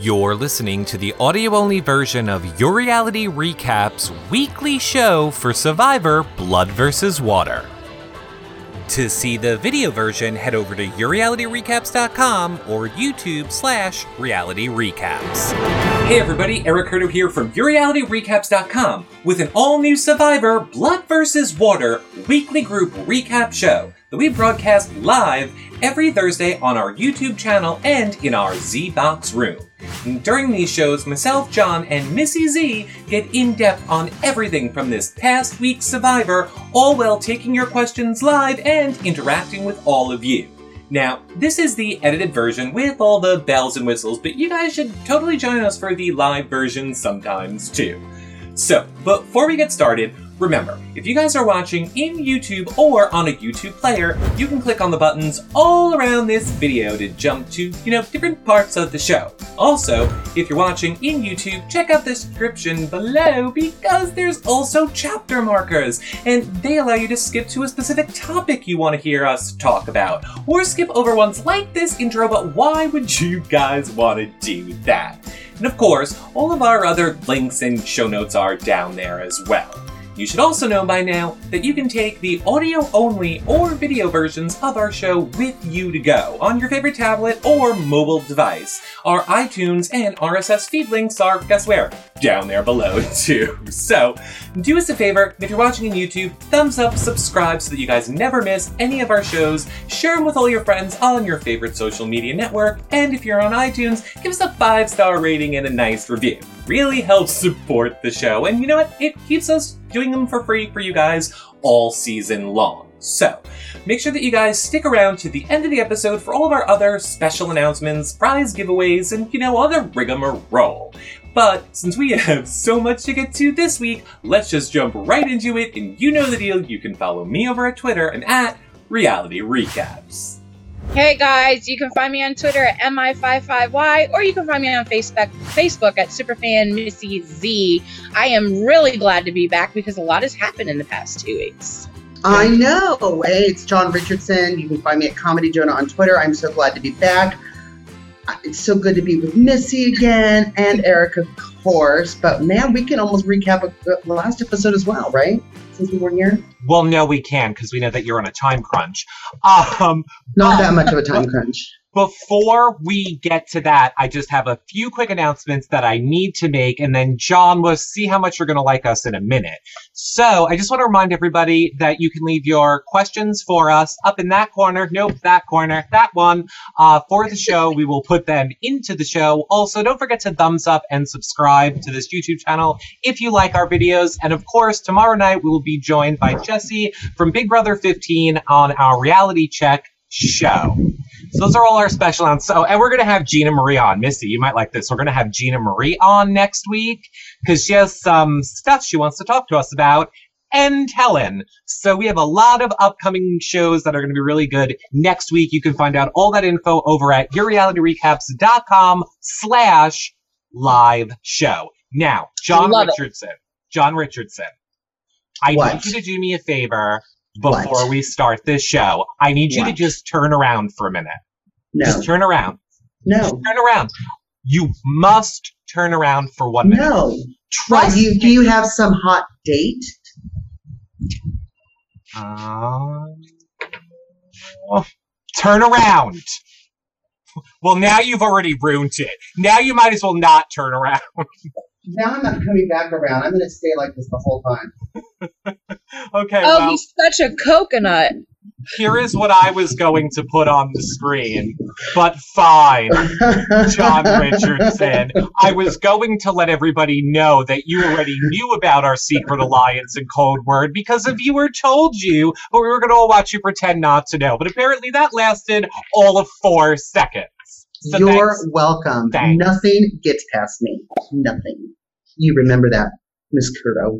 You're listening to the audio-only version of Your Reality Recaps Weekly Show for Survivor Blood vs. Water. To see the video version, head over to yourrealityrecaps.com or YouTube/Reality Recaps. Hey everybody, Eric Curto here from YourRealityRecaps.com with an all-new Survivor Blood vs. Water weekly group recap show that we broadcast live every Thursday on our YouTube channel and in our Z-Box room. During these shows, myself, John, and Missy Z get in-depth on everything from this past week's Survivor, all while taking your questions live and interacting with all of you. Now, this is the edited version with all the bells and whistles, but you guys should totally join us for the live version sometimes, too. So, before we get started, remember, if you guys are watching in YouTube or on a YouTube player, you can click on the buttons all around this video to jump to, different parts of the show. Also, if you're watching in YouTube, check out the description below because there's also chapter markers, and they allow you to skip to a specific topic you want to hear us talk about, or skip over ones like this intro, but why would you guys want to do that? And of course, all of our other links and show notes are down there as well. You should also know by now that you can take the audio-only or video versions of our show with you to go on your favorite tablet or mobile device. Our iTunes and RSS feed links are, guess where? Down there below, too. So, do us a favor, if you're watching on YouTube, thumbs up, subscribe so that you guys never miss any of our shows, share them with all your friends on your favorite social media network, and if you're on iTunes, give us a 5-star rating and a nice review. Really helps support the show, and you know what? It keeps us doing them for free for you guys all season long. So, make sure that you guys stick around to the end of the episode for all of our other special announcements, prize giveaways, and, other rigmarole. But since we have so much to get to this week, let's just jump right into it, and you know the deal. You can follow me over at Twitter and at Reality Recaps. Hey guys, you can find me on Twitter at MI55Y, or you can find me on Facebook at Superfan Missy Z. I am really glad to be back because a lot has happened in the past 2 weeks. I know. Hey, it's John Richardson. You can find me at Comedy Jonah on Twitter. I'm so glad to be back. It's so good to be with Missy again, and Eric, of course. But man, we can almost recap the last episode as well, right? Since we weren't here. Well, no, we can, because we know that you're on a time crunch. Not that much of a time crunch. Before we get to that, I just have a few quick announcements that I need to make, and then John, we'll see how much you're going to like us in a minute. So I just want to remind everybody that you can leave your questions for us up in that corner. Nope, that corner, that one, for the show. We will put them into the show. Also, don't forget to thumbs up and subscribe to this YouTube channel if you like our videos. And of course, tomorrow night, we will be joined by Jesse from Big Brother 15 on our reality check show. So those are all our special ones. So, and we're going to have Gina Marie on. Missy, you might like this. We're going to have Gina Marie on next week because she has some stuff she wants to talk to us about. And Helen. So we have a lot of upcoming shows that are going to be really good next week. You can find out all that info over at yourrealityrecaps.com/live show. Now, John Richardson, I need you to do me a favor. Before we start this show, I need you to just turn around for a minute. No. Just turn around. No. Just turn around. You must turn around for 1 minute. No. Trust me. Do you have some hot date? Turn around. Well, now you've already ruined it. Now you might as well not turn around. Now I'm not coming back around. I'm going to stay like this the whole time. Okay. Oh, well, he's such a coconut. Here is what I was going to put on the screen, but fine, John Richardson. I was going to let everybody know that you already knew about our secret alliance and code word because a viewer told you, but we were going to all watch you pretend not to know. But apparently that lasted all of 4 seconds. So You're welcome. Thanks. Nothing gets past me. Nothing. You remember that, Miss Curto.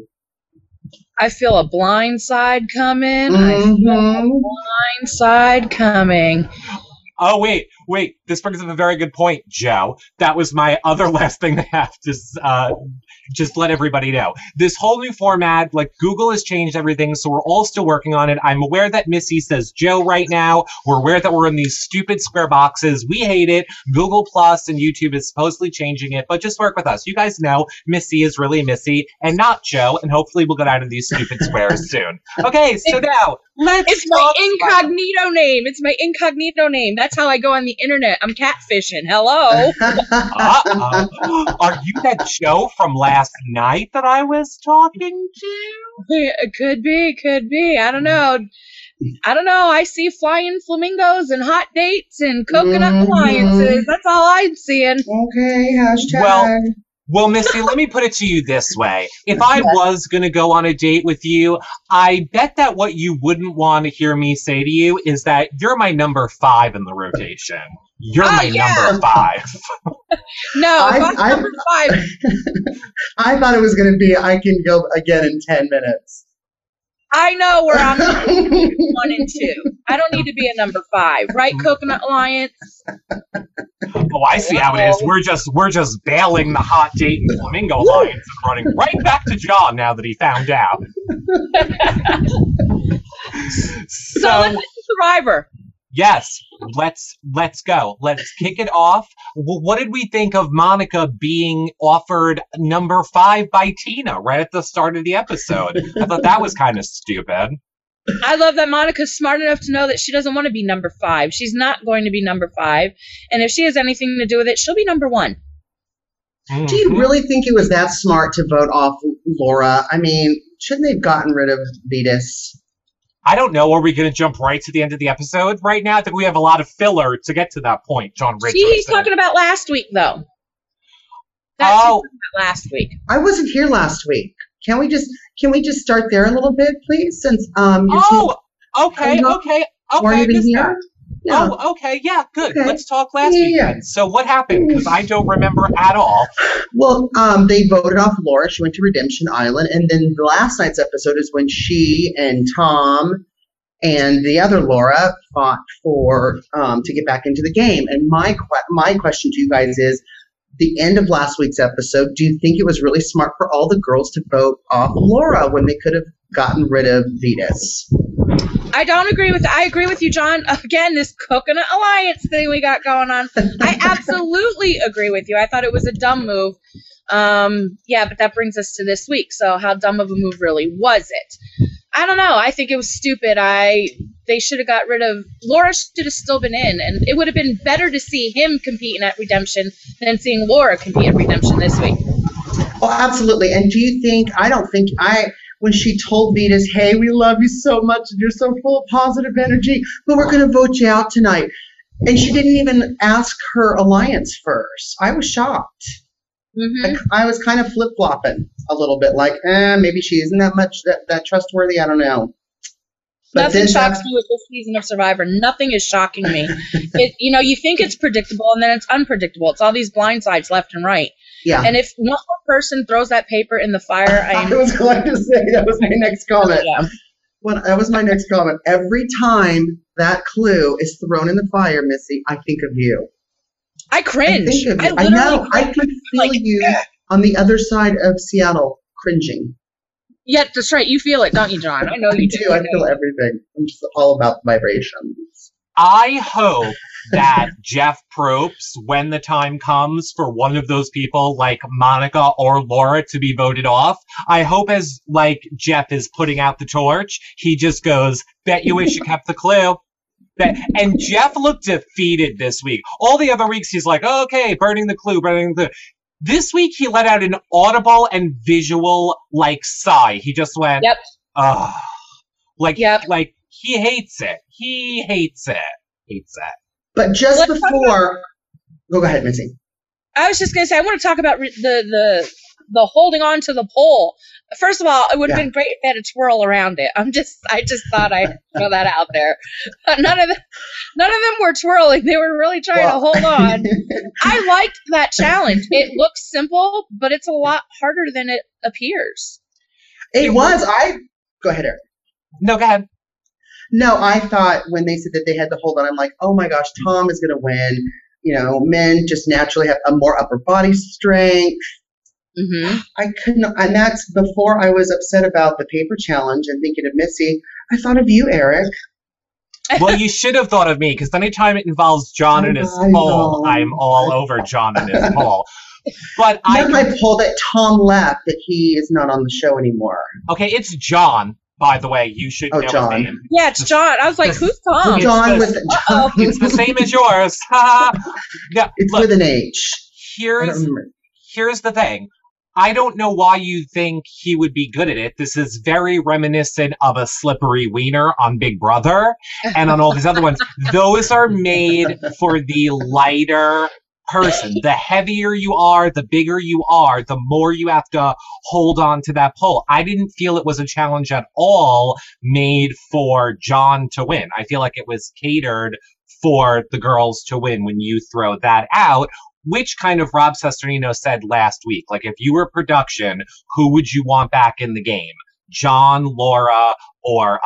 I feel a blind side coming. Mm-hmm. I feel a blind side coming. Oh, wait. Wait, this brings up a very good point, Joe. That was my other last thing to have to just let everybody know. This whole new format, like Google has changed everything, so we're all still working on it. I'm aware that Missy says Joe right now. We're aware that we're in these stupid square boxes. We hate it. Google Plus and YouTube is supposedly changing it, but just work with us. You guys know Missy is really Missy and not Joe, and hopefully we'll get out of these stupid squares soon. Okay, so now let's It's my incognito name. It's my incognito name. That's how I go on the internet. I'm catfishing. Hello. Are you that Joe from last night that I was talking to? It could be. Could be. I don't know. I don't know. I see flying flamingos and hot dates and coconut alliances. That's all I'm seeing. Okay. Hashtag. Well, Missy, let me put it to you this way. If I was going to go on a date with you, I bet that what you wouldn't want to hear me say to you is that you're my number 5 in the rotation. You're my number 5. No, I number 5. I thought it was going to be, I can go again in 10 minutes. I know we're on 1 and 2. I don't need to be a number 5, right? Coconut Alliance. Oh, I see how it is. We're just bailing the hot date and flamingo alliance and running right back to John now that he found out. So let's hit Survivor. Yes, let's go. Let's kick it off. Well, what did we think of Monica being offered number 5 by Tina right at the start of the episode? I thought that was kind of stupid. I love that Monica's smart enough to know that she doesn't want to be number 5. She's not going to be number 5. And if she has anything to do with it, she'll be number 1. Mm-hmm. Do you really think it was that smart to vote off Laura? I mean, shouldn't they have gotten rid of Beatrice? I don't know. Are we going to jump right to the end of the episode right now? I think we have a lot of filler to get to that point, John Richardson. He's talking about last week, though. That's about last week. I wasn't here last week. Can we just start there a little bit, please? Since Okay. Let's talk last week. So what happened? Because I don't remember at all. Well, they voted off Laura. She went to Redemption Island. And then last night's episode is when she and Tom and the other Laura fought for to get back into the game. And my question to you guys is, the end of last week's episode, do you think it was really smart for all the girls to vote off Laura when they could have gotten rid of Venus? I don't agree with that. I agree with you, John. Again, this coconut alliance thing we got going on. I absolutely agree with you. I thought it was a dumb move. Yeah, but that brings us to this week. So how dumb of a move really was it? I don't know. I think it was stupid. They should have got rid of Laura. Should have still been in, and it would have been better to see him competing at Redemption than seeing Laura compete at Redemption this week. Oh, absolutely. And do you think? When she told Venus, "Hey, we love you so much, and you're so full of positive energy, but we're going to vote you out tonight," and she didn't even ask her alliance first. I was shocked. Mm-hmm. I was kind of flip-flopping a little bit, like, maybe she isn't that trustworthy. I don't know. But nothing shocks me with this season of Survivor. Nothing is shocking me. You think it's predictable, and then it's unpredictable. It's all these blindsides left and right. Yeah. And if one person throws that paper in the fire, I was going to say that was my next comment. Yeah. That was my next comment. Every time that clue is thrown in the fire, Missy, I think of you. I cringe. I know. Cringe. I can feel you on the other side of Seattle cringing. Yeah, that's right. You feel it, don't you, John? I know you do. I feel everything. I'm just all about vibrations. I hope that Jeff Probst, when the time comes for one of those people like Monica or Laura to be voted off, I hope as Jeff is putting out the torch, he just goes, "Bet you wish you kept the clue." And Jeff looked defeated this week. All the other weeks, he's like, oh, okay, burning the clue. This week, he let out an audible and visual, sigh. He just went, yep. Ugh. He hates it. But just go ahead, Missy. I was just going to say, I want to talk about the holding on to the pole. First of all, it would have been great if they had a twirl around it. I just thought I'd throw that out there. None of them were twirling. They were really trying to hold on. I liked that challenge. It looks simple, but it's a lot harder than it appears. It was. Go ahead, Eric. No, go ahead. No, I thought when they said that they had to hold on, I'm like, oh my gosh, Tom is going to win. You know, men just naturally have a more upper body strength. Mm-hmm. I couldn't, and that's before I was upset about the paper challenge and thinking of Missy. I thought of you, Eric. Well, you should have thought of me, because anytime it involves John and his poll, I'm all over John and his poll. But my poll that Tom left, that he is not on the show anymore. Okay, it's John. By the way, you should know John. His name. Yeah, it's John. I was like, who's Tom? It's the same as yours. No, it's look, with an H. Here's the thing. I don't know why you think he would be good at it. This is very reminiscent of a slippery wiener on Big Brother and on all these other ones. Those are made for the lighter person. The heavier you are, the bigger you are, the more you have to hold on to that pole. I didn't feel it was a challenge at all made for John to win. I feel like it was catered for the girls to win when you throw that out, which kind of Rob Sesternino said last week. Like, if you were production, who would you want back in the game? John, Laura, or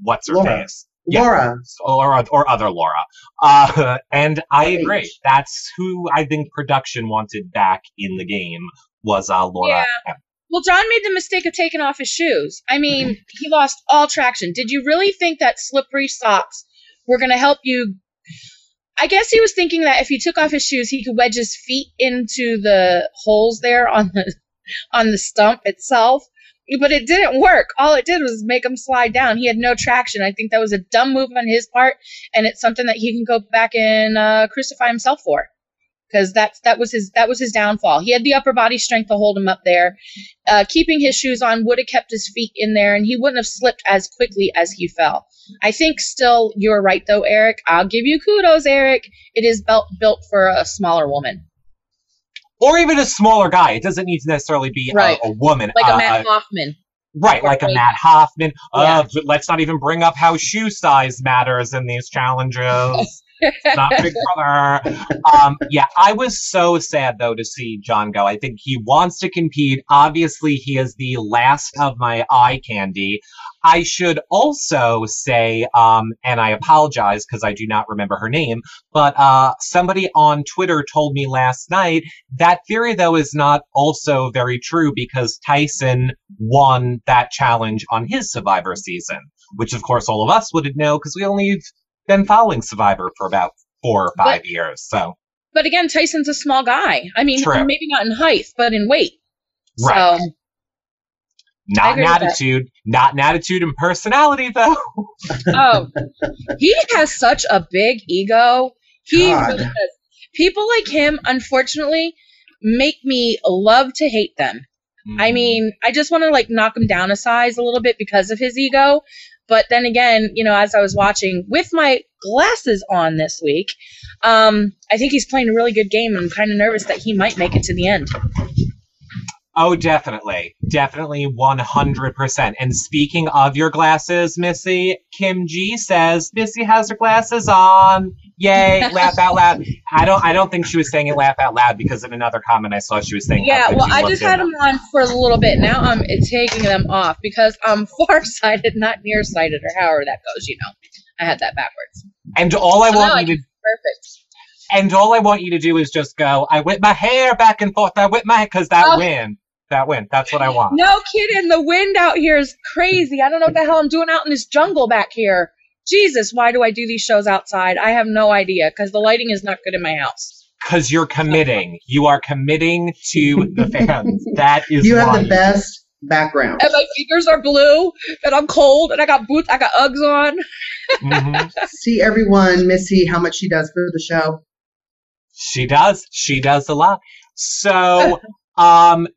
what's-her-face? Laura. Yeah, or other Laura. And I agree. That's who I think production wanted back in the game was Laura. Yeah. Well, John made the mistake of taking off his shoes. I mean, he lost all traction. Did you really think that slippery socks were going to help you? I guess he was thinking that if he took off his shoes, he could wedge his feet into the holes there on the stump itself. But it didn't work. All it did was make him slide down. He had no traction. I think that was a dumb move on his part, and it's something that he can go back and crucify himself for, because that was his downfall. He had the upper body strength to hold him up there. Keeping his shoes on would have kept his feet in there, and he wouldn't have slipped as quickly as he fell. I think still you're right, though, Eric. I'll give you kudos, Eric. It is built for a smaller woman. Or even a smaller guy. It doesn't need to necessarily be a woman. Like a Matt Hoffman. Right, like a Matt Hoffman. Yeah. Let's not even bring up how shoe size matters in these challenges. It's not Big Brother. I was so sad, though, to see John go. I think he wants to compete. Obviously, he is the last of my eye candy. I should also say, and I apologize because I do not remember her name, but somebody on Twitter told me last night that theory, though, is not also very true, because Tyson won that challenge on his Survivor season, which, of course, all of us wouldn't know because we only been following Survivor for about 4 or 5 years. So, but again, Tyson's a small guy. I mean, true. Maybe not in height, but in weight. Right. So, not in attitude. Not in attitude and personality, though. Oh, he has such a big ego. He really does. People like him, unfortunately, make me love to hate them. Mm. I mean, I just want to knock him down a size a little bit because of his ego. But then again, you know, as I was watching with my glasses on this week, I think he's playing a really good game, and I'm kind of nervous that he might make it to the end. Oh, definitely. Definitely 100%. And speaking of your glasses, Missy, Kim G says, Missy has her glasses on. Yay, laugh out loud. I don't think she was saying it laugh out loud, because in another comment I saw she was saying. Yeah, well, I just had them on for a little bit. Now I'm taking them off because I'm farsighted, not nearsighted, or however that goes, you know. I had that backwards. And all I want you to perfect. And all I want you to do is just go, I whip my hair back and forth, I whip my hair, because that win. That's what I want. No kidding. The wind out here is crazy. I don't know what the hell I'm doing out in this jungle back here. Jesus, why do I do these shows outside? I have no idea, because the lighting is not good in my house. Because you're committing. You are committing to the fans. That is why. You have the best background. And my fingers are blue, and I'm cold, and I got boots. I got Uggs on. Mm-hmm. See, everyone, Missy, how much she does for the show. She does. She does a lot. So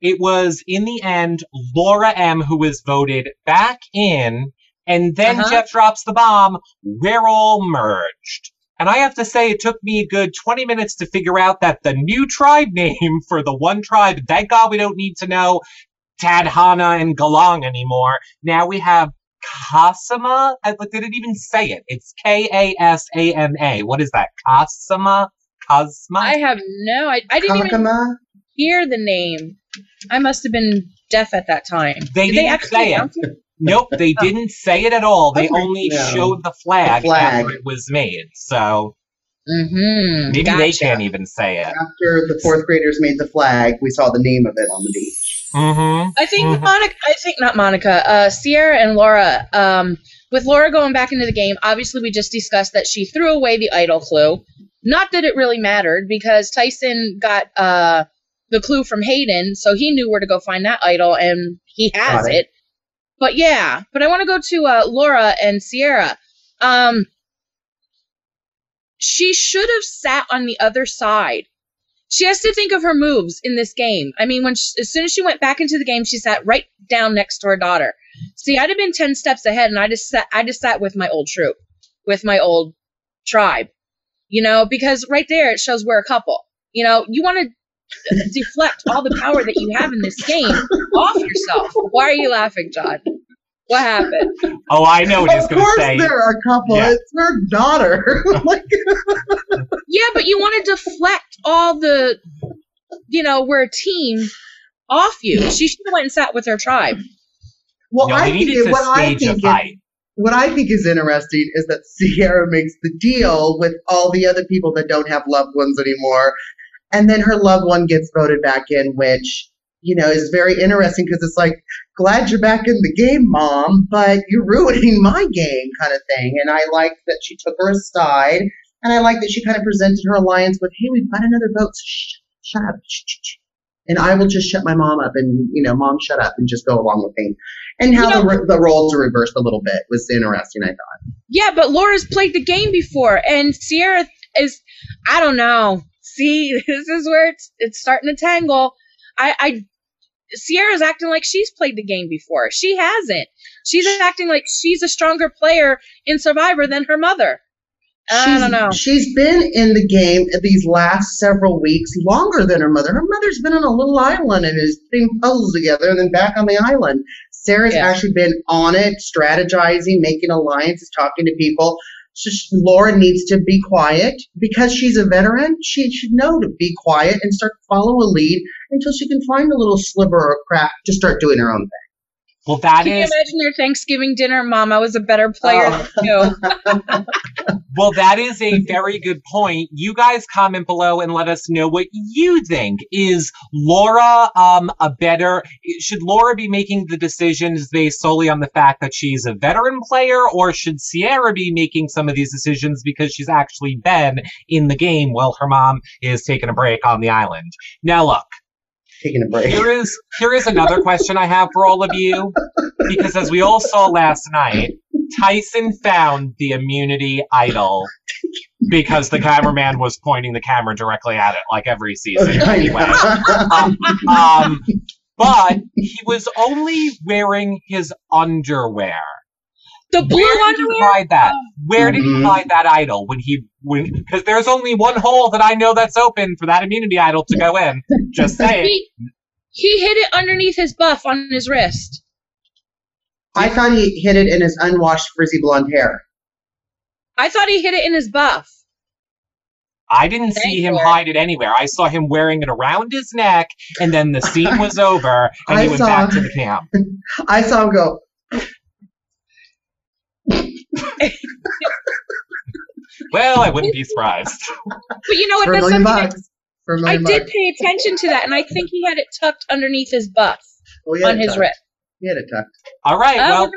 it was, in the end, Laura M., who was voted back in. And then Jeff drops the bomb, we're all merged. And I have to say, it took me a good 20 minutes to figure out that the new tribe name for the one tribe, thank God we don't need to know Tadhana and Galang anymore. Now we have Kasama. They didn't even say it. It's Kasama. What is that? Kasama? Kasma? I have no idea. I didn't even hear the name. I must have been deaf at that time. They didn't say it. Nope, they didn't say it at all. They only showed the flag after it was made. So maybe they can't even say it. After the fourth graders made the flag, we saw the name of it on the beach. I think Monica, Sierra and Laura, with Laura going back into the game, obviously we just discussed that she threw away the idol clue. Not that it really mattered, because Tyson got the clue from Hayden, so he knew where to go find that idol, and he has it. But yeah, but I want to go to Laura and Sierra. She should have sat on the other side. She has to think of her moves in this game. I mean, when as soon as she went back into the game, she sat right down next to her daughter. See, I'd have been 10 steps ahead, and I just sat with my old troop, with my old tribe. You know, because right there it shows we're a couple. You know, you want to deflect all the power that you have in this game off yourself. Why are you laughing, John? What happened? Oh, I know what he's going to say. Of course they're a couple. Yeah. It's her daughter. Yeah, but you want to deflect all the, you know, we're a team off you. She should have went and sat with her tribe. Well, no, what I think is interesting is that Sierra makes the deal with all the other people that don't have loved ones anymore. And then her loved one gets voted back in, which, you know, is very interesting because it's like, glad you're back in the game, Mom, but you're ruining my game kind of thing. And I like that she took her aside, and I like that she kind of presented her alliance with, hey, we've got another vote. Shut up. And I will just shut my mom up and, you know, Mom, shut up and just go along with things. And how the roles are reversed a little bit was interesting, I thought. Yeah, but Laura's played the game before, and Sierra is, I don't know. See, this is where it's starting to tangle. Sierra's acting like she's played the game before. She hasn't. She's acting like she's a stronger player in Survivor than her mother. I don't know. She's been in the game these last several weeks longer than her mother. Her mother's been on a little island and is putting puzzles together and then back on the island. Sarah's actually been on it, strategizing, making alliances, talking to people. So Laura needs to be quiet because she's a veteran. She should know to be quiet and start to follow a lead until she can find a little sliver or crack to start doing her own thing. Well, that can you imagine your Thanksgiving dinner, Mom? I was a better player than you. Well, that is a very good point. You guys comment below and let us know what you think. Is Laura should Laura be making the decisions based solely on the fact that she's a veteran player, or should Sierra be making some of these decisions because she's actually been in the game while her mom is taking a break on the island? Now, look. Taking a break. Here is another question I have for all of you, because as we all saw last night, Tyson found the immunity idol because the cameraman was pointing the camera directly at it, like every season anyway. But he was only wearing his underwear. The blue underwear. Where did he find that idol? Because there's only one hole that I know that's open for that immunity idol to go in. Just saying. He hid it underneath his buff on his wrist. I thought he hid it in his unwashed frizzy blonde hair. I thought he hid it in his buff. I didn't see him hide it anywhere. I saw him wearing it around his neck, and then the scene was over, and he went back to the camp. I saw him go... Well, I wouldn't be surprised. But you know what? That's something I did pay attention to that, and I think he had it tucked underneath his buff on his wrist. He had it tucked. All right. Well,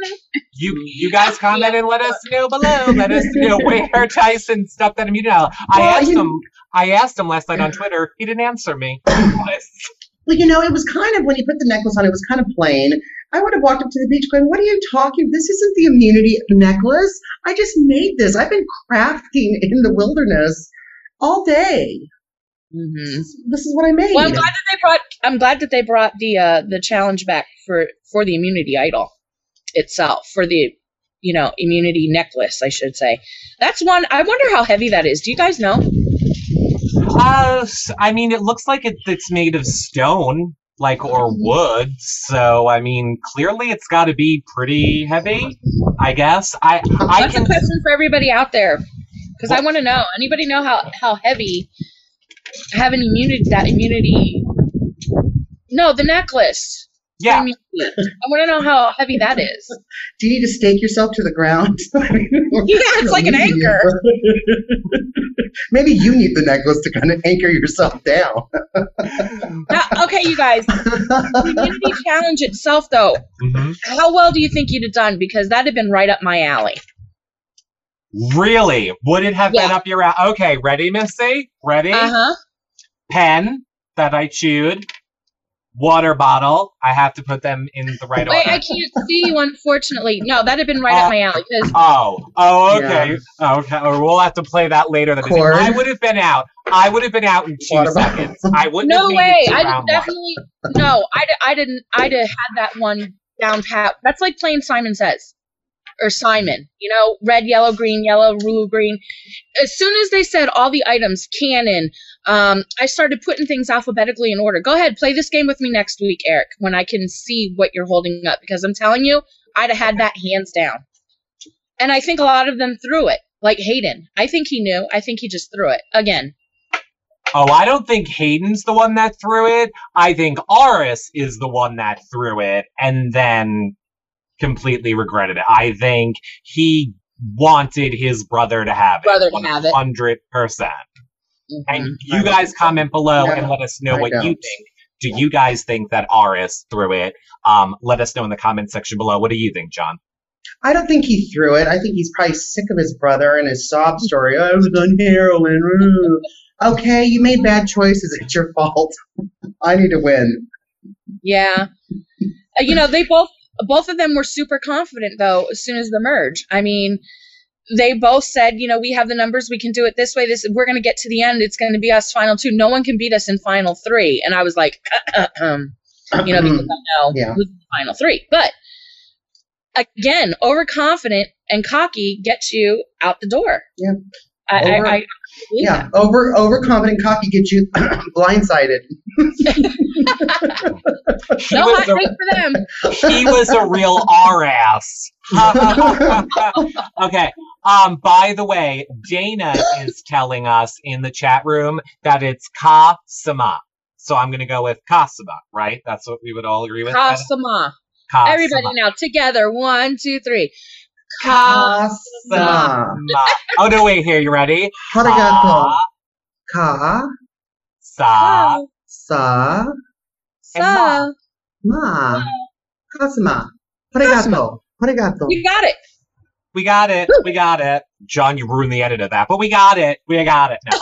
you guys comment and let us know below. Let us know where Tyson stuffed that immunity. I asked him last night on Twitter. He didn't answer me. Well, you know, it was kind of, when he put the necklace on, it was kind of plain. I would have walked up to the beach going, what are you talking? This isn't the immunity necklace. I just made this. I've been crafting in the wilderness all day. This is what I made. Well, I'm glad that they brought the challenge back for the immunity idol itself, for the, you know, immunity necklace, I should say. That's one. I wonder how heavy that is. Do you guys know? I mean, it looks like it's made of stone, like, or wood. So, I mean, clearly it's got to be pretty heavy, I guess. That's a question for everybody out there, because I want to know. Anybody know how heavy having immunity? The necklace. Yeah. I mean, I want to know how heavy that is. Do you need to stake yourself to the ground? I mean, yeah, it's like an anchor. Maybe you need the necklace to kind of anchor yourself down. Now, okay, you guys. The community challenge itself, though, how well do you think you'd have done? Because that had been right up my alley. Really? Would it have been up your alley? Okay, ready, Missy? Ready? Uh-huh. Pen that I chewed. Water bottle. I have to put them in the right order. I can't see you, unfortunately. No, that'd have been right up my alley. Okay. Yeah. Okay. Or we'll have to play that later. I would have been out. I would have been out in 2 seconds. I wouldn't. No have way. I definitely. One. No, I didn't. I'd have had that one down pat. That's like playing Simon Says, or Simon. You know, red, yellow, green, yellow, blue, green. As soon as they said all the items, cannon. I started putting things alphabetically in order. Go ahead, play this game with me next week, Eric, when I can see what you're holding up. Because I'm telling you, I'd have had that hands down. And I think a lot of them threw it, like Hayden. I think he knew. I think he just threw it again. Oh, I don't think Hayden's the one that threw it. I think Aras is the one that threw it and then completely regretted it. I think he wanted his brother to have it. 100%. And you guys comment below and let us know what you think. Do you guys think that Aras threw it? Let us know in the comment section below. What do you think, John? I don't think he threw it. I think he's probably sick of his brother and his sob story. I was on heroin. Okay, you made bad choices. It's your fault. I need to win. Yeah. You know, they both of them were super confident, though, as soon as the merge. I mean, they both said, you know, we have the numbers. We can do it this way. We're going to get to the end. It's going to be us final two. No one can beat us in final three. And I was like, you know, because I know who's in the final three. But again, overconfident and cocky gets you out the door. Yeah. Overconfident cocky gets you blindsided. No hot take for them. He was a real R-ass. Okay. By the way, Dana is telling us in the chat room that it's Kasama. So I'm going to go with Kasama, right? That's what we would all agree with. Kasama. Everybody now together. 1, 2, 3. Kasama. Oh, no, wait, here. You ready? Arigato. Ka. Sa. Sa. Sa. Ma. Kasama. Arigato. Arigato. We got it. We got it. Woo. We got it. John, you ruined the edit of that, but we got it. We got it. No.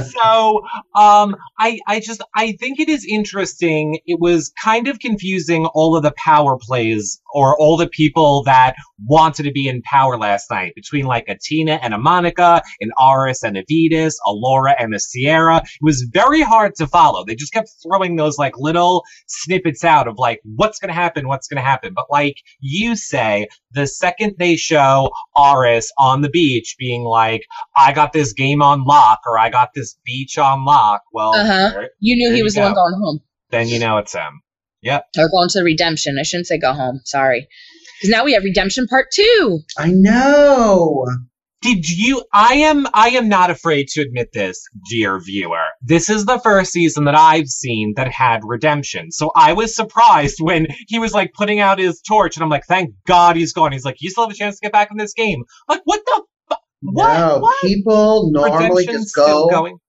So, I think it is interesting. It was kind of confusing, all of the power plays or all the people that wanted to be in power last night, between like a Tina and a Monica, an Aras and a Vetus, a Laura and a Sierra. It was very hard to follow. They just kept throwing those like little snippets out of like, what's going to happen? What's going to happen? But like you say, the second they show Aras on the beach being like, I got this game on lock, or I got this beach on lock. Well, you knew he was the one going home. Then you know it's him. Yep. Or going to the redemption. I shouldn't say go home. Sorry. Because now we have redemption part 2. I know. Did you? I am not afraid to admit this, dear viewer. This is the first season that I've seen that had redemption. So I was surprised when he was like putting out his torch, and I'm like, thank God he's gone. He's like, you still have a chance to get back in this game. Like, what the? What? People normally just go.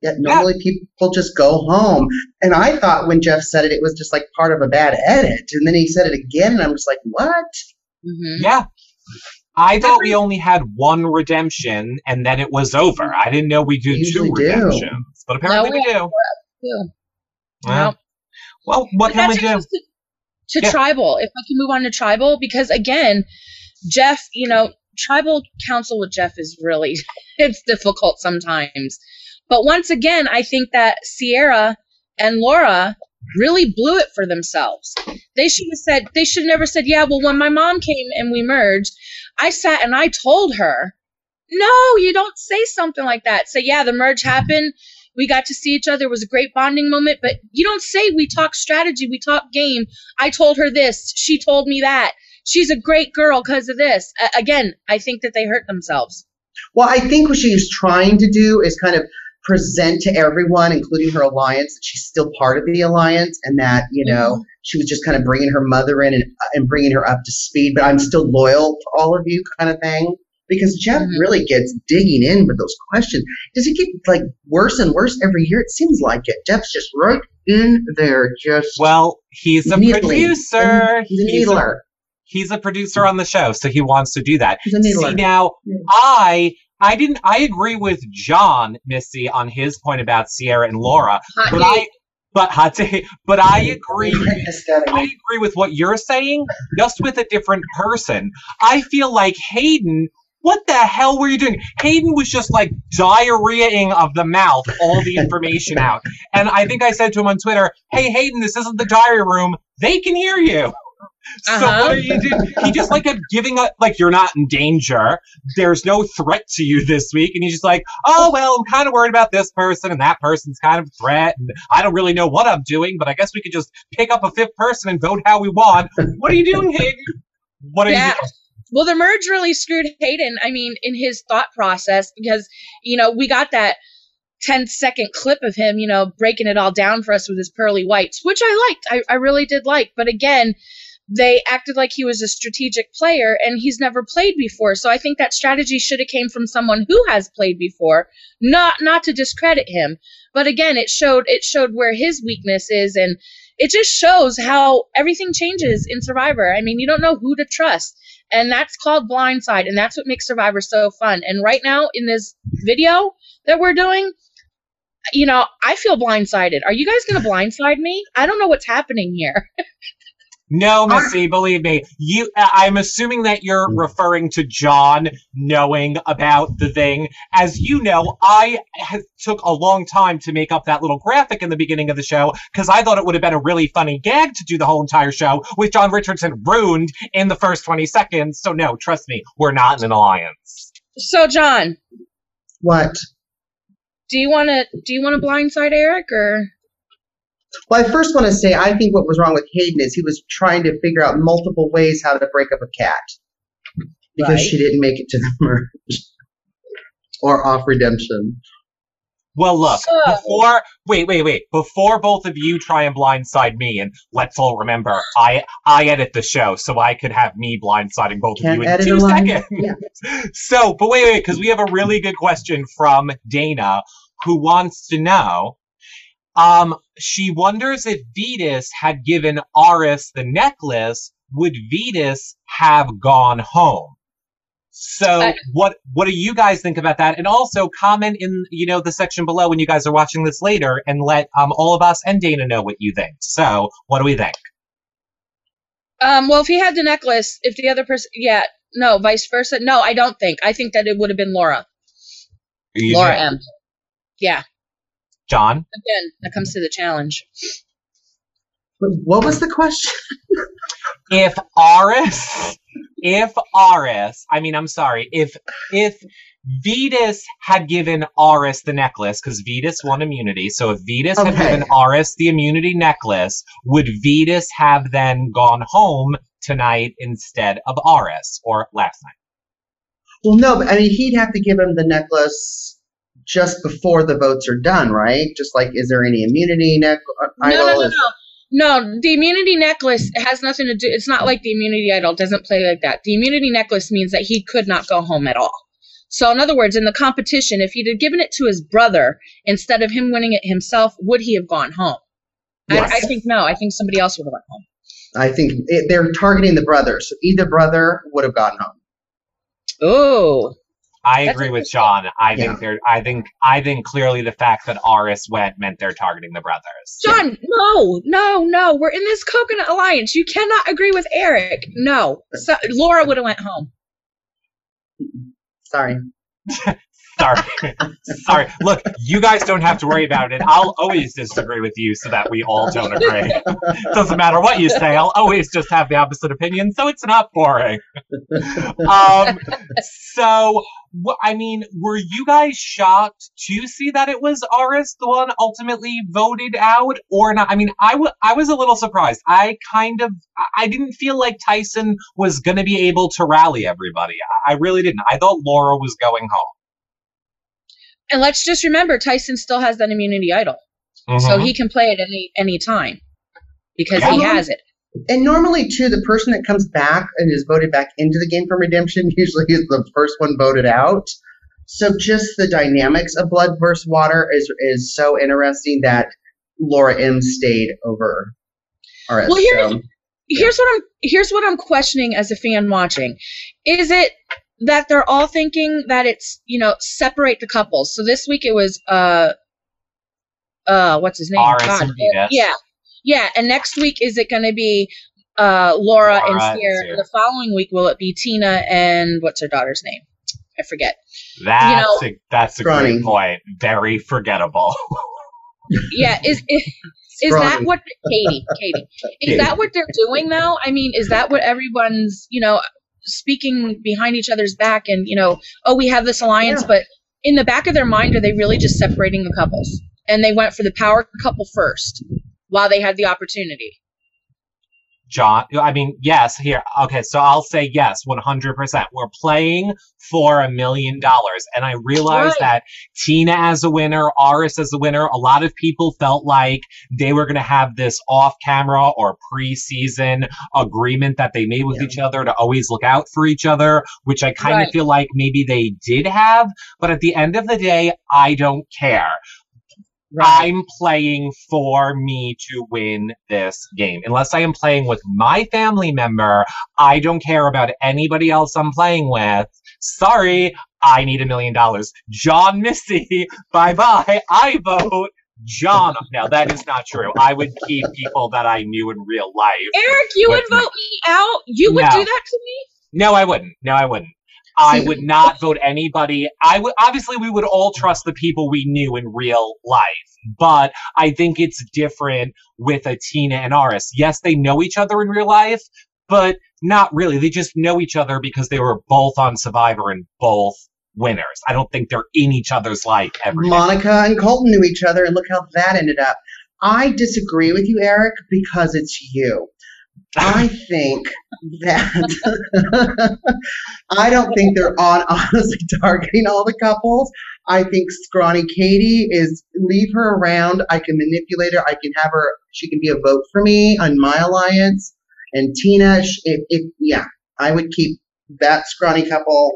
Yeah, normally people just go home. And I thought when Jeff said it, it was just like part of a bad edit. And then he said it again, and I'm just like, what? Mm-hmm. Yeah. I thought we only had one redemption, and then it was over. I didn't know we do two redemptions. But apparently we do. Well, what can we do? To tribal. If I can move on to tribal, because again, Jeff, you know, tribal council with Jeff is really, it's difficult sometimes. But once again, I think that Sierra and Laura really blew it for themselves. They should have never said, yeah, well, when my mom came and we merged, I sat and I told her, no, you don't say something like that. Say, yeah, the merge happened. We got to see each other. It was a great bonding moment. But you don't say we talk strategy. We talk game. I told her this. She told me that. She's a great girl because of this. Again, I think that they hurt themselves. Well, I think what she's trying to do is kind of present to everyone, including her alliance, that she's still part of the alliance, and that, you know, she was just kind of bringing her mother in and bringing her up to speed, but I'm still loyal to all of you kind of thing. Because Jeff really gets digging in with those questions. Does it get like worse and worse every year? It seems like it. Jeff's just right in there. Just well, he's a producer. He's a needler. He's a producer on the show, so he wants to do that. He's a needler. See, now, I agree with John, Missy, on his point about Sierra and Laura, I agree with what you're saying, just with a different person. I feel like Hayden. What the hell were you doing? Hayden was just like diarrheaing of the mouth all the information out. And I think I said to him on Twitter, hey, Hayden, this isn't the diary room. They can hear you. So what are you doing? He just like kept giving up, like, you're not in danger. There's no threat to you this week. And he's just like, oh, well, I'm kind of worried about this person and that person's kind of a threat. And I don't really know what I'm doing, but I guess we could just pick up a fifth person and vote how we want. What are you doing, Hayden? What are you doing? Well, the merge really screwed Hayden, I mean, in his thought process, because, you know, we got that 10-second clip of him, you know, breaking it all down for us with his pearly whites, which I liked. I really did like. But again, they acted like he was a strategic player and he's never played before. So I think that strategy should have came from someone who has played before, not to discredit him. But again, it showed where his weakness is. And it just shows how everything changes in Survivor. I mean, you don't know who to trust. And that's called Blindside, and that's what makes Survivor so fun. And right now, in this video that we're doing, you know, I feel blindsided. Are you guys going to blindside me? I don't know what's happening here. No, Missy, believe me. I'm assuming that you're referring to John knowing about the thing. As you know, I took a long time to make up that little graphic in the beginning of the show because I thought it would have been a really funny gag to do the whole entire show with John Richardson ruined in the first 20 seconds. So no, trust me, we're not in an alliance. So John. What? Do you want to blindside Eric or... Well, I first want to say I think what was wrong with Hayden is he was trying to figure out multiple ways how to break up a cat because she didn't make it to the merge or off redemption. Well, look, before both of you try and blindside me, and let's all remember, I edit the show, so I could have me blindsiding both of you in 2 seconds. Yeah. So, but wait, because we have a really good question from Dana who wants to know, she wonders if Vetus had given Aras the necklace, would Vetus have gone home? So what do you guys think about that? And also comment in, you know, the section below when you guys are watching this later and let all of us and Dana know what you think. So what do we think? Well, if he had the necklace, if the other person, vice versa. No, I don't think. I think that it would have been Laura. Laura M. Yeah. John? Again, that comes to the challenge. What was the question? If Vetus had given Aras the necklace, because Vetus won immunity, so if Vetus had given Aras the immunity necklace, would Vetus have then gone home tonight instead of Aras, or last night? Well, no, but I mean, he'd have to give him the necklace just before the votes are done, right? Just like, is there any immunity necklace? No, the immunity necklace has nothing to do. It's not like the immunity idol doesn't play like that. The immunity necklace means that he could not go home at all. So in other words, in the competition, if he'd have given it to his brother instead of him winning it himself, would he have gone home? Yes. I think no. I think somebody else would have gone home. I think they're targeting the brother. So either brother would have gone home. Oh. I agree with John. I think clearly the fact that Aras went meant they're targeting the brothers. John, no. We're in this coconut alliance. You cannot agree with Eric. No. So, Laura would have went home. Sorry. Look, you guys don't have to worry about it. I'll always disagree with you so that we all don't agree. Doesn't matter what you say. I'll always just have the opposite opinion, so it's not boring. Were you guys shocked to see that it was Aras the one ultimately voted out or not? I mean, I was a little surprised. I didn't feel like Tyson was going to be able to rally everybody. I really didn't. I thought Laura was going home. And let's just remember, Tyson still has that immunity idol. So he can play it any time because he has it. And normally, too, the person that comes back and is voted back into the game from Redemption usually is the first one voted out. So just the dynamics of Blood vs. Water is so interesting that Laura M stayed over RS. Well, here's what I'm questioning as a fan watching. Is it that they're all thinking that it's, you know, separate the couples? So this week it was what's his name? Aras. Yeah. Yeah, and next week is it going to be Laura and Sierra? And the following week will it be Tina and what's her daughter's name? I forget. That's a great point. Very forgettable. Yeah, is that what Katie? Is that what they're doing though? I mean, is that what everyone's, you know, speaking behind each other's back and, you know, oh, we have this alliance, but in the back of their mind, are they really just separating the couples? And they went for the power couple first while they had the opportunity. John, I mean, yes, here. Okay, so I'll say yes, 100%. We're playing for $1 million. And I realized that Tina as a winner, Aras as a winner, a lot of people felt like they were going to have this off-camera or pre-season agreement that they made with each other to always look out for each other, which I kind of feel like maybe they did have. But at the end of the day, I don't care. I'm playing for me to win this game. Unless I am playing with my family member, I don't care about anybody else I'm playing with. Sorry, I need $1 million. John Missy, bye-bye. I vote John. Now, that is not true. I would keep people that I knew in real life. Eric, you would vote me out? You would do that to me? No, I wouldn't. I would not vote anybody. Obviously, we would all trust the people we knew in real life. But I think it's different with a Tina and Aras. Yes, they know each other in real life, but not really. They just know each other because they were both on Survivor and both winners. I don't think they're in each other's life every day. Monica and Colton knew each other, and look how that ended up. I disagree with you, Eric, because it's you. I think that I don't think they're honestly targeting all the couples. I think scrawny Katie is, leave her around. I can manipulate her. I can have her. She can be a vote for me on my alliance. And Tina, I would keep that scrawny couple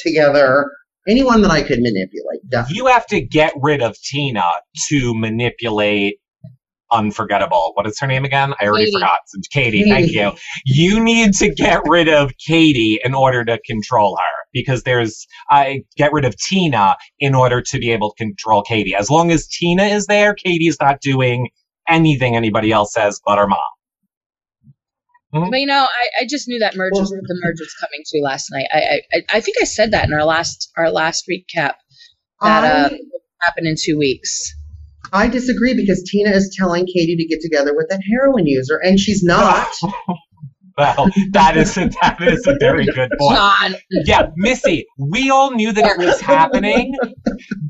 together. Anyone that I could manipulate. Definitely. You have to get rid of Tina to manipulate Unforgettable. What is her name again? I already forgot. Katie, thank you. You need to get rid of Katie in order to control her, because get rid of Tina in order to be able to control Katie. As long as Tina is there, Katie's not doing anything anybody else says but her mom. Mm-hmm. But, you know, I just knew that the merge was coming to last night. I think I said that in our last recap that happened in 2 weeks. I disagree because Tina is telling Katie to get together with that heroin user, and she's not. Well, that is a very good point. John. Yeah, Missy, we all knew that it was happening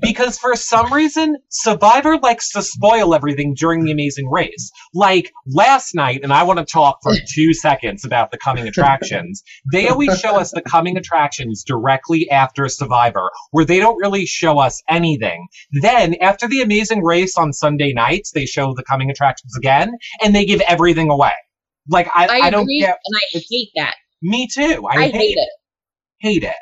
because for some reason, Survivor likes to spoil everything during the Amazing Race. Like last night, and I want to talk for 2 seconds about the coming attractions, they always show us the coming attractions directly after Survivor, where they don't really show us anything. Then, after the Amazing Race on Sunday nights, they show the coming attractions again, and they give everything away. Like I don't get, and I hate that. Me too. I hate it. Hate it.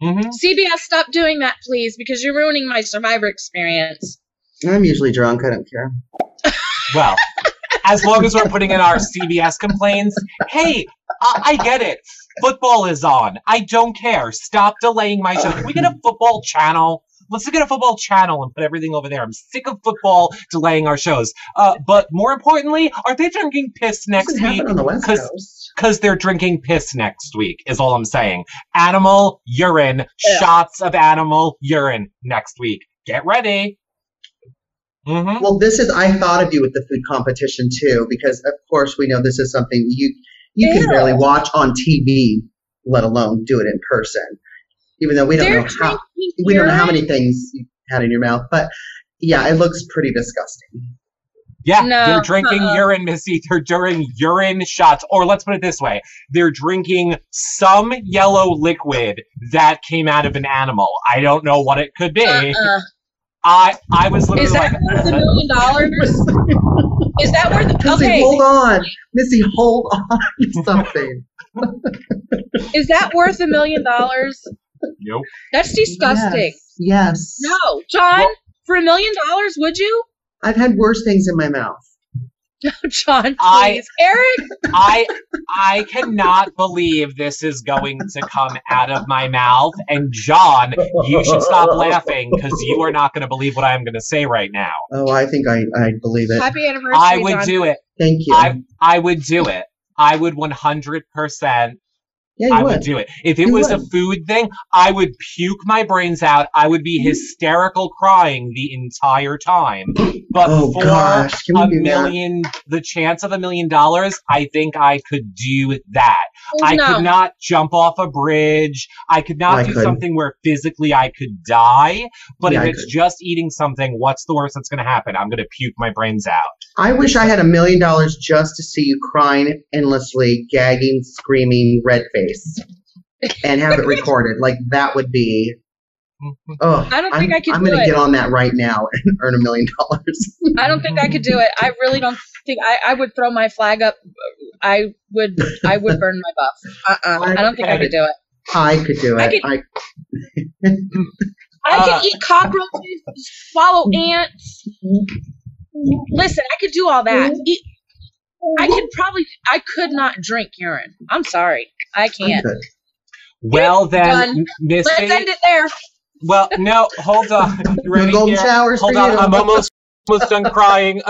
Mm-hmm. CBS, stop doing that, please, because you're ruining my Survivor experience. I'm usually drunk. I don't care. Well, as long as we're putting in our CBS complaints, hey, I get it. Football is on. I don't care. Stop delaying my show. Can we get a football channel? Let's get a football channel and put everything over there. I'm sick of football delaying our shows. But more importantly, are they drinking piss next week? Because they're drinking piss next week is all I'm saying. Animal urine, shots of animal urine next week. Get ready. Mm-hmm. Well, I thought of you with the food competition too, because of course we know this is something you can barely watch on TV, let alone do it in person. Even though we don't know how many things you had in your mouth, but yeah, it looks pretty disgusting. Yeah, no, they're drinking urine, Missy. They're doing urine shots. Or let's put it this way. They're drinking some yellow liquid that came out of an animal. I don't know what it could be. I was literally like... Is that worth $1 million? Is that worth... Missy, okay. Hold on. Missy, hold on to something. Is that worth $1 million? Nope. That's disgusting. Yes. No. John, well, for $1 million, would you? I've had worse things in my mouth. John, please. Eric! I cannot believe this is going to come out of my mouth. And John, you should stop laughing because you are not going to believe what I am going to say right now. Oh, I think I believe it. Happy anniversary, John. I would do it. Thank you. I would do it. I would 100%. Yeah, I would do it. If it was a food thing, I would puke my brains out. I would be hysterical crying the entire time. But for the chance of $1 million, I think I could do that. I could not jump off a bridge. I could not do something where physically I could die. But if it's just eating something, what's the worst that's going to happen? I'm going to puke my brains out. I wish I had $1 million just to see you crying endlessly, gagging, screaming, red face, and have it recorded. Like, that would be... I don't think I could do it. I'm going to get on that right now and earn $1 million. I don't think I could do it. I really don't think I would throw my flag up. I would burn my buff. I don't think I could do it. I could do it. I could eat cockroaches, swallow ants. Listen, I could do all that. I could not drink urine. I'm sorry. I can't. Well, then, Miss... Let's end it there. Well, no, hold on. You ready here? Hold on. I'm almost done crying.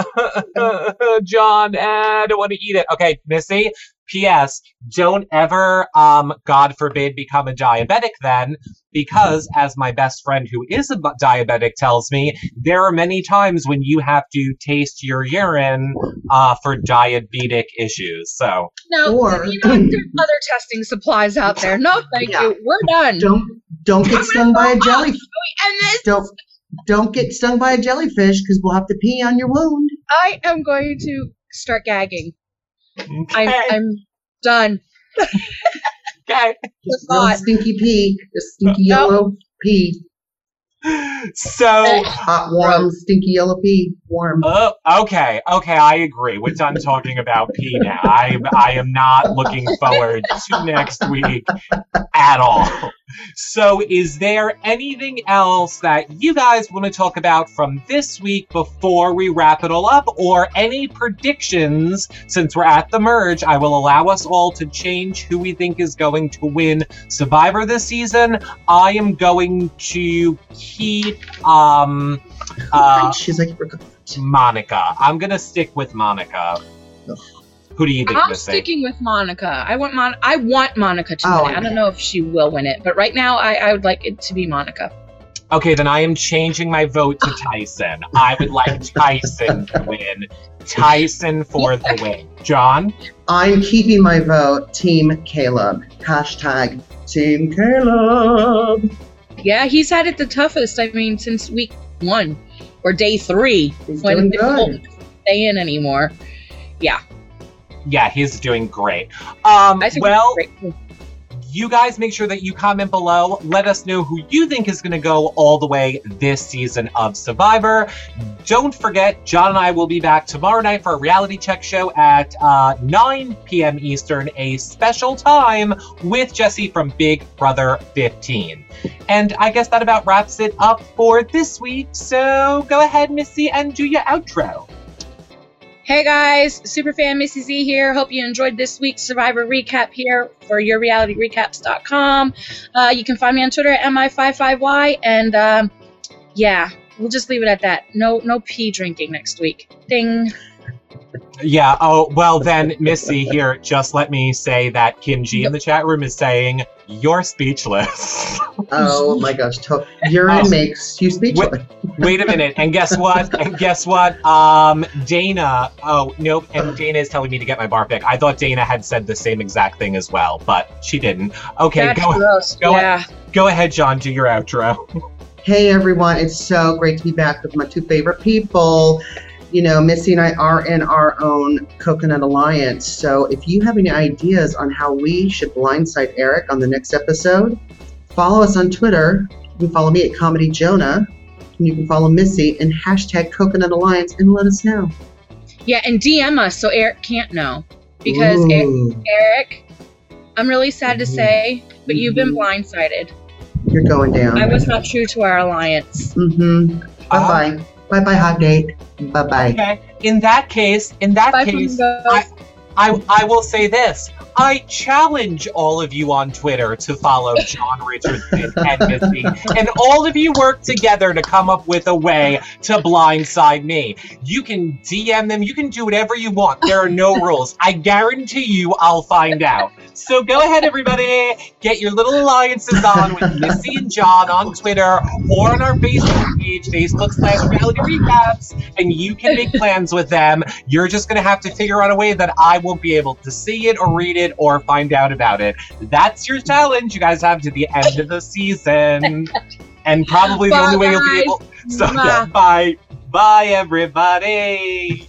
John, I don't want to eat it. Okay, Missy, P.S. Don't ever, God forbid, become a diabetic then, because as my best friend who is a diabetic tells me, there are many times when you have to taste your urine for diabetic issues. So there's other testing supplies out there. No, thank you. We're done. Don't get stung by a jellyfish. Don't get stung by a jellyfish because we'll have to pee on your wound. I am going to start gagging. Okay. I'm done. Okay. Just little stinky pee. Just stinky yellow pee. So hot, warm, stinky yellow pee. Warm. Oh, okay. Okay, I agree. We're done talking about pee now. I am not looking forward to next week at all. So is there anything else that you guys want to talk about from this week before we wrap it all up, or any predictions? Since we're at the merge, I will allow us all to change who we think is going to win Survivor this season. I am going to keep Monica. I'm going to stick with Monica. Who do you think? I'm sticking with Monica. I want Monica to win. I don't know if she will win it, but right now I would like it to be Monica. Okay, then I am changing my vote to Tyson. I would like Tyson to win. Tyson for the win. John? I'm keeping my vote. Team Caleb. # Team Caleb. Yeah, he's had it the toughest. I mean, since week 1 or day 3. He's doing good. Stay in anymore. Yeah. Yeah, he's doing great. You guys make sure that you comment below. Let us know who you think is going to go all the way this season of Survivor. Don't forget, John and I will be back tomorrow night for a reality check show at 9 p.m. Eastern, a special time with Jesse from Big Brother 15. And I guess that about wraps it up for this week. So go ahead, Missy, and do your outro. Hey guys, Superfan Missy Z here. Hope you enjoyed this week's Survivor recap here for yourrealityrecaps.com. You can find me on Twitter at mi55y, and we'll just leave it at that. No pee drinking next week. Ding. Yeah. Oh well, then Missy here. Just let me say that Kimji in the chat room is saying you're speechless. Oh my gosh, urine makes you speechless. Wait a minute, and guess what? Dana. Oh nope. And Dana is telling me to get my barf pick. I thought Dana had said the same exact thing as well, but she didn't. Okay, that's gross. Go ahead, John. Do your outro. Hey everyone, it's so great to be back with my two favorite people. you know, Missy and I are in our own Coconut Alliance. So if you have any ideas on how we should blindside Eric on the next episode, follow us on Twitter. You can follow me at Comedy Jonah, and you can follow Missy and hashtag Coconut Alliance and let us know. Yeah, and DM us so Eric can't know. Because Eric, I'm really sad to say, but you've been blindsided. You're going down. I was not true to our alliance. Mm-hmm. Bye-bye. Bye-bye, Hotgate. Bye-bye. Okay. In that case, I will say this. I challenge all of you on Twitter to follow John Richardson and Missy, and all of you work together to come up with a way to blindside me. You can DM them. You can do whatever you want. There are no rules. I guarantee you I'll find out. So go ahead, everybody. Get your little alliances on with Missy and John on Twitter or on our Facebook page, Facebook.com/Reality Recaps, and you can make plans with them. You're just going to have to figure out a way that I won't be able to see it or read it or find out about it. That's your challenge you guys have to the end of the season. And probably the only way you'll be able... So, yeah, bye everybody.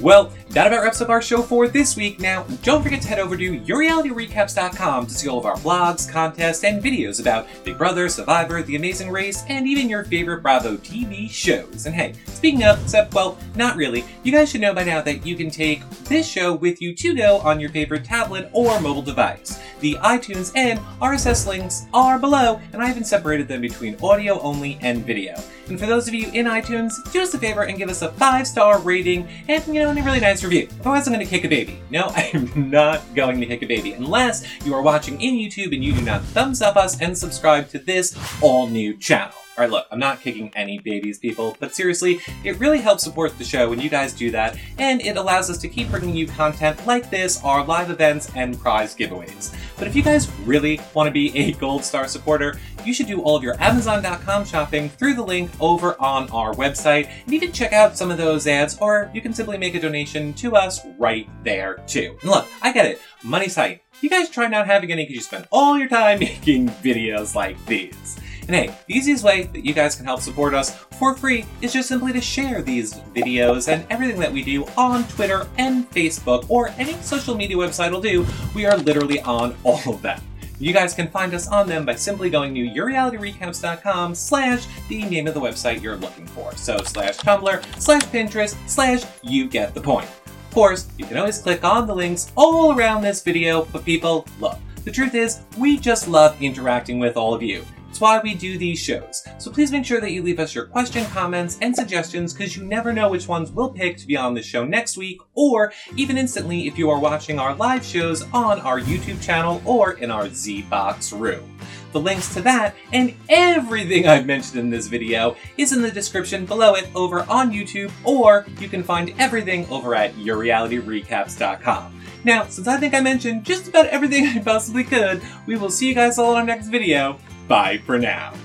Well, that about wraps up our show for this week. Now, don't forget to head over to yourrealityrecaps.com to see all of our blogs, contests, and videos about Big Brother, Survivor, The Amazing Race, and even your favorite Bravo TV shows. And hey, speaking of, except, well, not really, you guys should know by now that you can take this show with you to go on your favorite tablet or mobile device. The iTunes and RSS links are below, and I even separated them between audio only and video. And for those of you in iTunes, do us a favor and give us a 5-star rating and, you know, a really nice review. Otherwise, I'm going to kick a baby. No, I'm not going to kick a baby unless you are watching in YouTube and you do not thumbs up us and subscribe to this all-new channel. All right, look, I'm not kicking any babies, people, but seriously, it really helps support the show when you guys do that, and it allows us to keep bringing you content like this, our live events, and prize giveaways. But if you guys really want to be a Gold Star supporter, you should do all of your Amazon.com shopping through the link over on our website, and you can check out some of those ads, or you can simply make a donation to us right there, too. And look, I get it. Money's tight. You guys try not having any because you spend all your time making videos like these. And hey, the easiest way that you guys can help support us for free is just simply to share these videos and everything that we do on Twitter and Facebook or any social media website will do. We are literally on all of them. You guys can find us on them by simply going to yourrealityrecaps.com/the name of the website you're looking for. So /Tumblr/Pinterest/you get the point. Of course, you can always click on the links all around this video, but people, look, the truth is we just love interacting with all of you. It's why we do these shows. So please make sure that you leave us your questions, comments, and suggestions because you never know which ones we'll pick to be on the show next week or even instantly if you are watching our live shows on our YouTube channel or in our Z-Box room. The links to that and everything I've mentioned in this video is in the description below it over on YouTube, or you can find everything over at yourrealityrecaps.com. Now, since I think I mentioned just about everything I possibly could, we will see you guys all in our next video. Bye for now.